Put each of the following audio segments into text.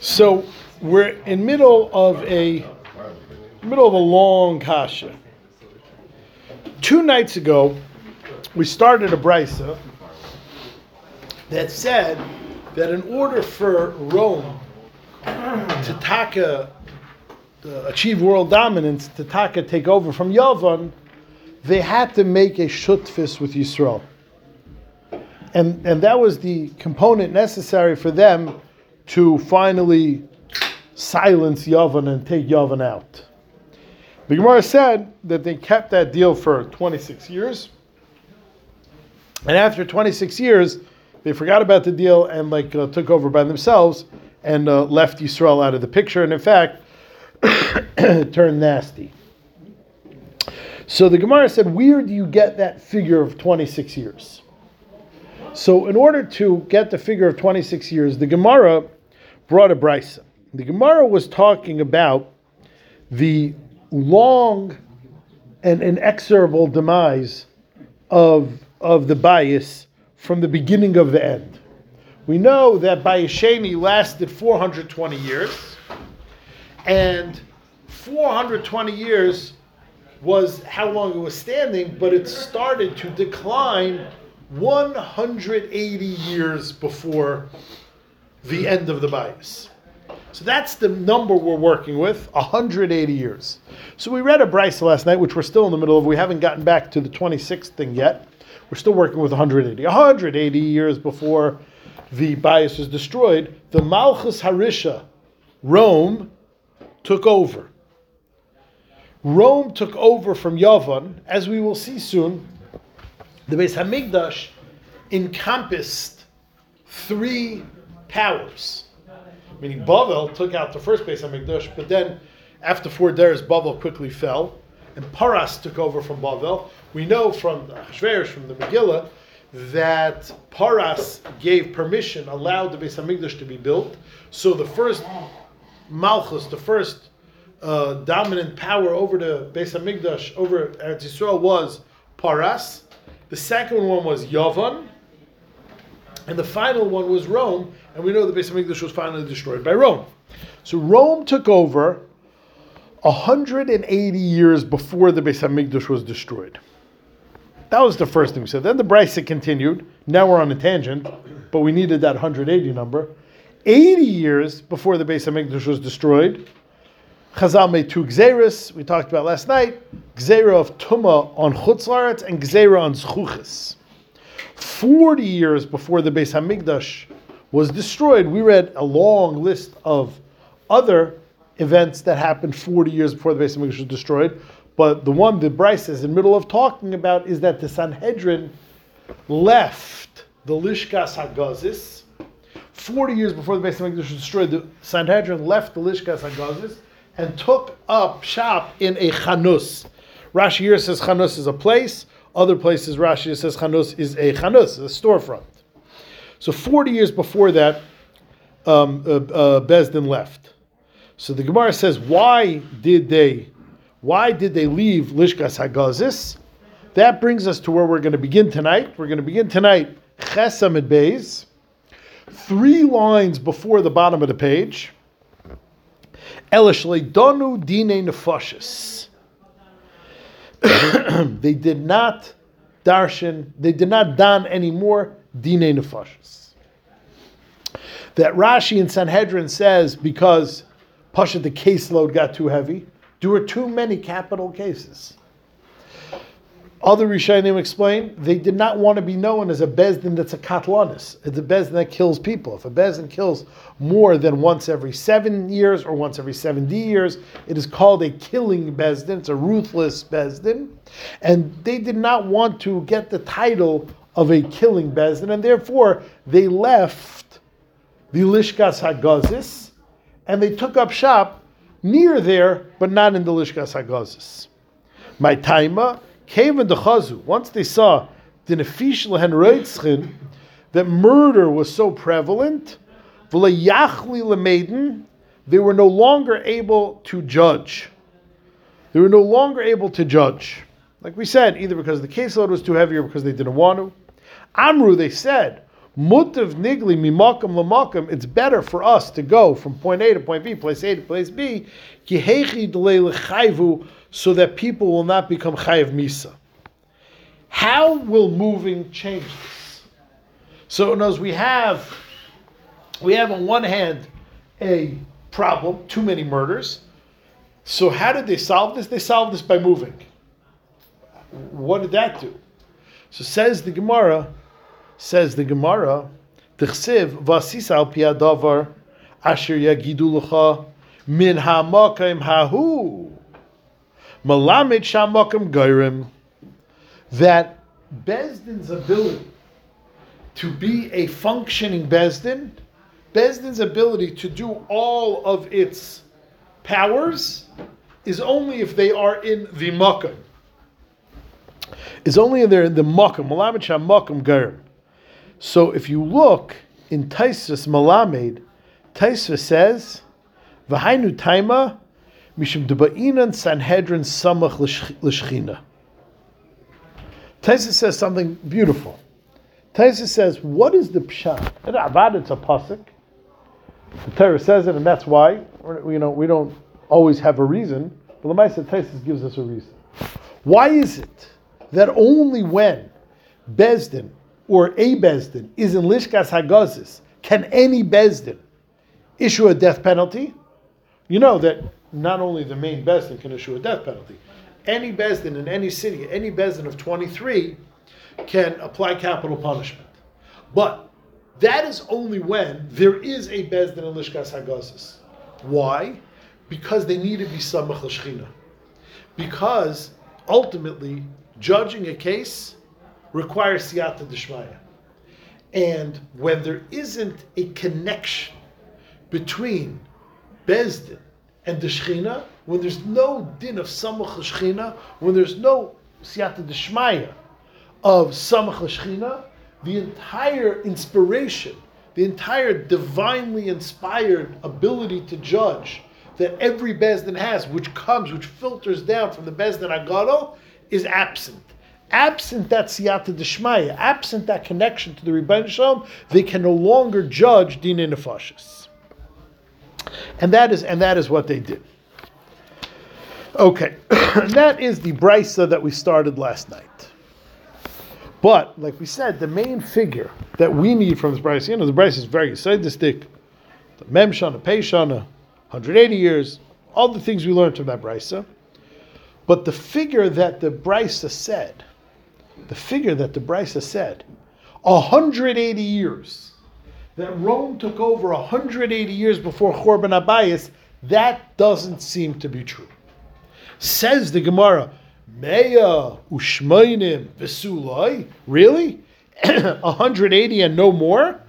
So we're in middle of a long kasha. 2 nights ago, we started a Braisa that said that in order for Rome to achieve world dominance, to take over from Yavan, they had to make a shutfis with Yisrael. And that was the component necessary for them to finally silence Yavan and take Yavan out. The Gemara said that they kept that deal for 26 years. And after 26 years, they forgot about the deal and took over by themselves and left Yisrael out of the picture. And in fact, it turned nasty. So the Gemara said, where do you get that figure of 26 years? So in order to get the figure of 26 years, the Gemara brought a Braisa. The Gemara was talking about the long and inexorable demise of the Bayis from the beginning of the end. We know that Bais Sheni lasted 420 years, and 420 years was how long it was standing, but it started to decline 180 years before the end of the Bais. So that's the number we're working with, 180 years. So we read a Braisa last night, which we're still in the middle of. We haven't gotten back to the 26th thing yet. We're still working with 180. 180 years before the Bais was destroyed, the Malchus HaRishah, Rome, took over. Rome took over from Yavan, as we will see soon. The Beis HaMikdash encompassed 3 powers. Meaning Bavel took out the first Beis HaMikdash, but then after 4 days, Bavel quickly fell, and Paras took over from Bavel. We know from Achashveirosh, from the Megillah, that Paras allowed the Beis HaMikdash to be built. So the first Malchus, the first dominant power over the Beis HaMikdash, over Eretz Yisrael, was Paras. The second one was Yavan, and the final one was Rome, and we know the Beis HaMikdash was finally destroyed by Rome. So Rome took over 180 years before the Beis HaMikdash was destroyed. That was the first thing we said. Then the Braisa continued. Now we're on a tangent, but we needed that 180 number. 80 years before the Beis HaMikdash was destroyed, Chazal made 2 gzeiros, we talked about last night, gzeira of Tumah on Chutz La'aretz and gzeira on Zchuchas. 40 years before the Beis HaMikdash was destroyed, we read a long list of other events that happened 40 years before the Beis HaMikdash was destroyed, but the one that Bryce is in the middle of talking about is that the Sanhedrin left the Lishkas HaGazis. 40 years before the Beis HaMikdash was destroyed, the Sanhedrin left the Lishkas HaGazis and took up shop in a Chanus. Rashi here says Chanus is a place. Other places Rashi says Chanus is a Chanus, a storefront. So 40 years before that, Beis Din left. So the Gemara says, why did they leave Lishkas HaGazis? That brings us to where we're going to begin tonight. We're going to begin tonight, Chesam et Beis, 3 lines before the bottom of the page. Elishle donu Dinei Nefashos. They did not darshan, they did not don anymore Dinei Nefashos. That Rashi in Sanhedrin says because Pasha the caseload got too heavy. There were too many capital cases. Other Rishonim explain they did not want to be known as a Beis Din that's a katlanis. It's a Beis Din that kills people. If a Beis Din kills more than once every 7 years or once every 70 years, it is called a killing Beis Din. It's a ruthless Beis Din. And they did not want to get the title of a killing Beis Din, and therefore they left the Lishkas HaGazis and they took up shop near there, but not in the Lishkas HaGazis. My taima. Came in the Chazu, once they saw that murder was so prevalent, they were no longer able to judge. Like we said, either because the caseload was too heavy or because they didn't want to. Amru, they said, Mutav nigli mimakam lamakam. It's better for us to go from point A to point B, place A to place B, kihechi delei lechayvu, so that people will not become chayiv misa. How will moving change this? So, as we have on one hand a problem, too many murders. So how did they solve this? They solved this by moving. What did that do? So says the Gemara, Tichsiv Vasis al Piadavar Asher Yagidulacha Min Hamakam Hahu Malamid Shamakam Gairim, that Beis Din's ability to be a functioning Beis Din's ability to do all of its powers is only if they are in the Makam. Is only if they're in the Makam. Malamed Sham Makam Gerim. So if you look in Taisus Malamed, Taisus says, V'hainu Taima, Mishim Deba'inan Sanhedrin Samuch HaShechina. Taisus says something beautiful. Taisus says, what is the Pshat? In Avad, it's a Pasuk. The Torah says it, and that's why we don't always have a reason. But the Maaseh Taisus gives us a reason. Why is it that only when Beis Din or a Beis Din is in Lishkas HaGazis can any Beis Din issue a death penalty? You know that not only the main Beis Din can issue a death penalty. Any Beis Din in any city, any Beis Din of 23 can apply capital punishment. But that is only when there is a Beis Din in Lishkas HaGazis. Why? Because they need to be Samuch HaShechina. Because ultimately, judging a case requires Siyata DeShmaya. And when there isn't a connection between Beis Din and the Shechina, when there's no din of Samuch HaShechina, when there's no Siyata DeShmaya of Samuch HaShechina, the entire inspiration, the entire divinely inspired ability to judge that every Beis Din has, which filters down from the Beis Din Agado, is absent. Absent that Siyata DeShmaya, absent that connection to the Rebbeinu Shalom, they can no longer judge Dinei Nefashos. And that is what they did. Okay, and that is the Braisa that we started last night. But, like we said, the main figure that we need from this Braisa, the Braisa is very sadistic, the Mem Shana, Pei Shana, 180 years, all the things we learned from that Braisa. But the figure that the Braisa said, 180 years, that Rome took over 180 years before Churban HaBayis, that doesn't seem to be true. Says the Gemara, Meya Ushmainim Vesulai, really? 180 and no more?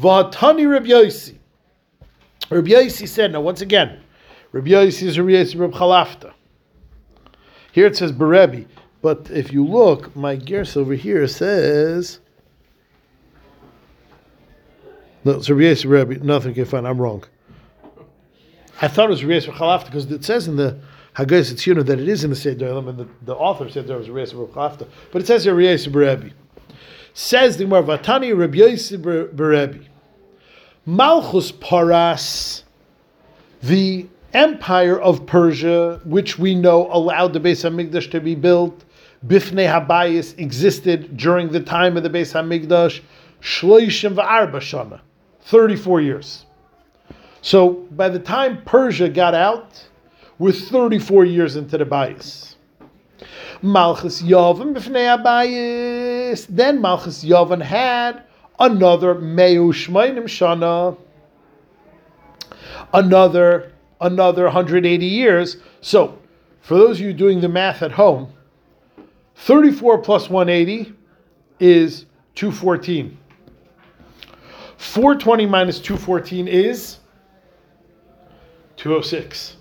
V'atani Rabbi Yosi. Rabbi Yosi said, now once again, Rabbi Yosi is Riezi Chalafta. Here it says Berebi, but if you look, my gersa over here says, no, it's Riezi Berebi, nothing can find, I'm wrong. I thought it was Riezi Chalafta, because it says in the Haggadah Tzion that it is in the Seder, and the author said there was Riezi Chalafta, but it says here Riezi Berebi. Says the Gemara, Vatani Rabbi Yosi Berebi. Malchus Paras, the Empire of Persia, which we know allowed the Beis HaMikdash to be built, Bifnei HaBayis existed during the time of the Beis HaMikdash, Shloishim v'arba shana, 34 years. So by the time Persia got out, we're 34 years into the Bayis. Malchus Yavan Bifnei HaBayis, then Malchus Yavan had another Meu Shmeinim Shana, another 180 years. So, for those of you doing the math at home, 34 plus 180 is 214. 420 minus 214 is 206.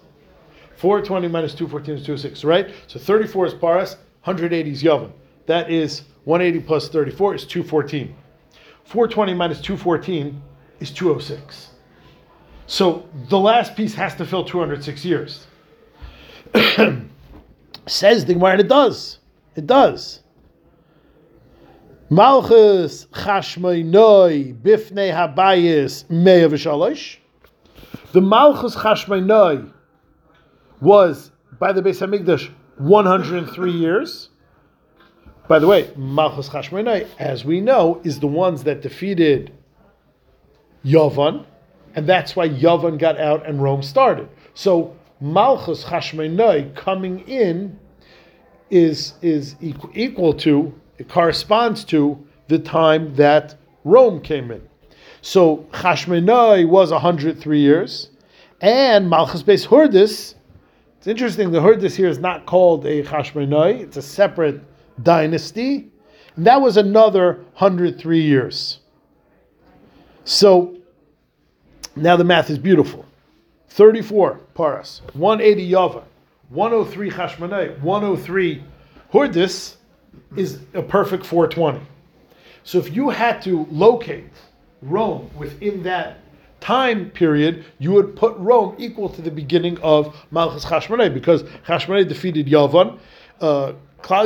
420 minus 214 is 206, right? So 34 is Paras, 180 is Yavan. That is 180 plus 34 is 214. 420 minus 214 is 206. So the last piece has to fill 206 years. Says the Gemara, and it does. Malchus Chashmonai Bifnei HaBayis Me'avishalosh. The Malchus Chashmonai was by the Beis HaMikdash 103 years. By the way, Malchus Chashmonai, as we know, is the ones that defeated Yavan, and that's why Yavan got out and Rome started. So Malchus Chashmonai coming in is equal to, it corresponds to the time that Rome came in. So Chashmonai was 103 years, and Malchus Beis Hordus. It's interesting, the Hordus here is not called a Chashmonai, it's a separate dynasty, and that was another 103 years. So now the math is beautiful. 34 Paras, 180 Yavan, 103 Chashmonai, 103 Hordus is a perfect 420. So if you had to locate Rome within that time period, you would put Rome equal to the beginning of Malchus Chashmonai, because Chashmonai defeated Yavan. Klal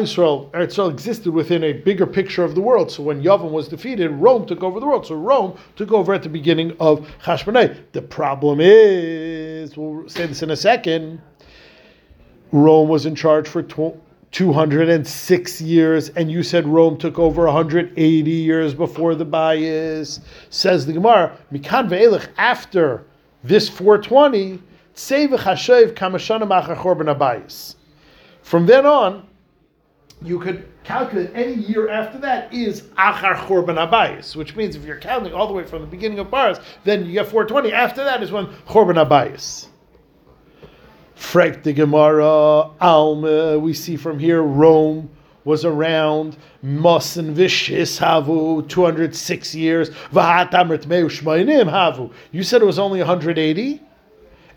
Yisrael, Eretz Yisrael existed within a bigger picture of the world. So when Yavan was defeated, Rome took over the world. So Rome took over at the beginning of Chashmonai. The problem is, we'll say this in a second, Rome was in charge for 206 years, and you said Rome took over 180 years before the Bayis. Says the Gemara, Mikan ve'elech, after this 420, Tsei v'chashev kama shana achar Churban HaBayis. From then on, you could calculate any year after that is achar Churban HaBayis, which means if you're counting all the way from the beginning of Paras, then you get 420. After that is when Churban HaBayis. Frek the Gemara, Alma, we see from here Rome was around Mos and Vishis Havu 206 years. You said it was only 180,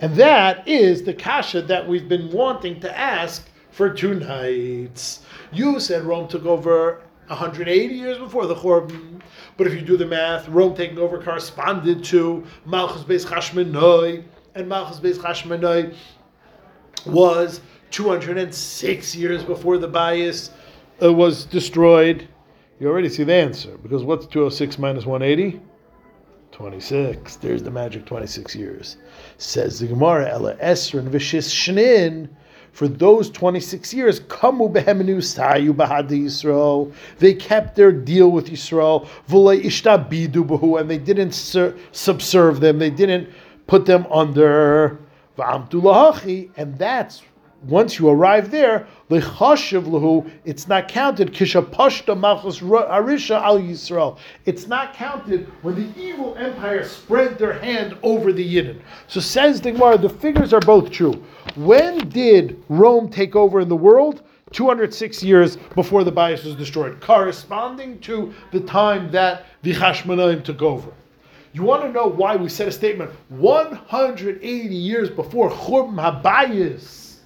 and that is the kasha that we've been wanting to ask for 2 nights. You said Rome took over 180 years before the Churban, but if you do the math, Rome taking over corresponded to Malchus Beis Chashmonai, and Malchus Beis Chashmonai was 206 years before the Bayis was destroyed. You already see the answer, because what's 206 minus 180? 26. There's the magic 26 years. Says the Gemara, Ela Esrin Vishis Shnin, for those 26 years, Kamu Behemenu Sayu Bahadi Yisrael, they kept their deal with Yisrael, V'lei Ishtabidu Bahu, and they didn't subserve them, they didn't put them under. And that's, once you arrive there, it's not counted. It's not counted when the evil empire spread their hand over the Yidden. So says the Gemara, the figures are both true. When did Rome take over in the world? 206 years before the Bayis was destroyed, corresponding to the time that the Chashmonaim took over. You want to know why we said a statement 180 years before Churban HaBayis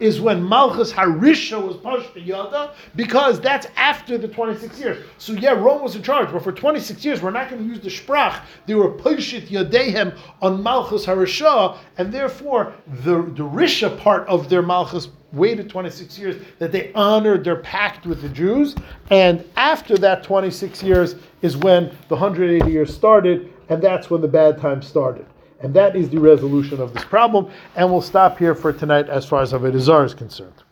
is when Malchus HaRishah was pushed to Yada? Because that's after the 26 years. So yeah, Rome was in charge, but for 26 years we're not going to use the Sprach. They were Peshit Yadehem on Malchus HaRishah, and therefore the Risha part of their Malchus waited 26 years that they honored their pact with the Jews, and after that 26 years is when the 180 years started, and that's when the bad times started. And that is the resolution of this problem. And we'll stop here for tonight as far as Avodah Zarah is concerned.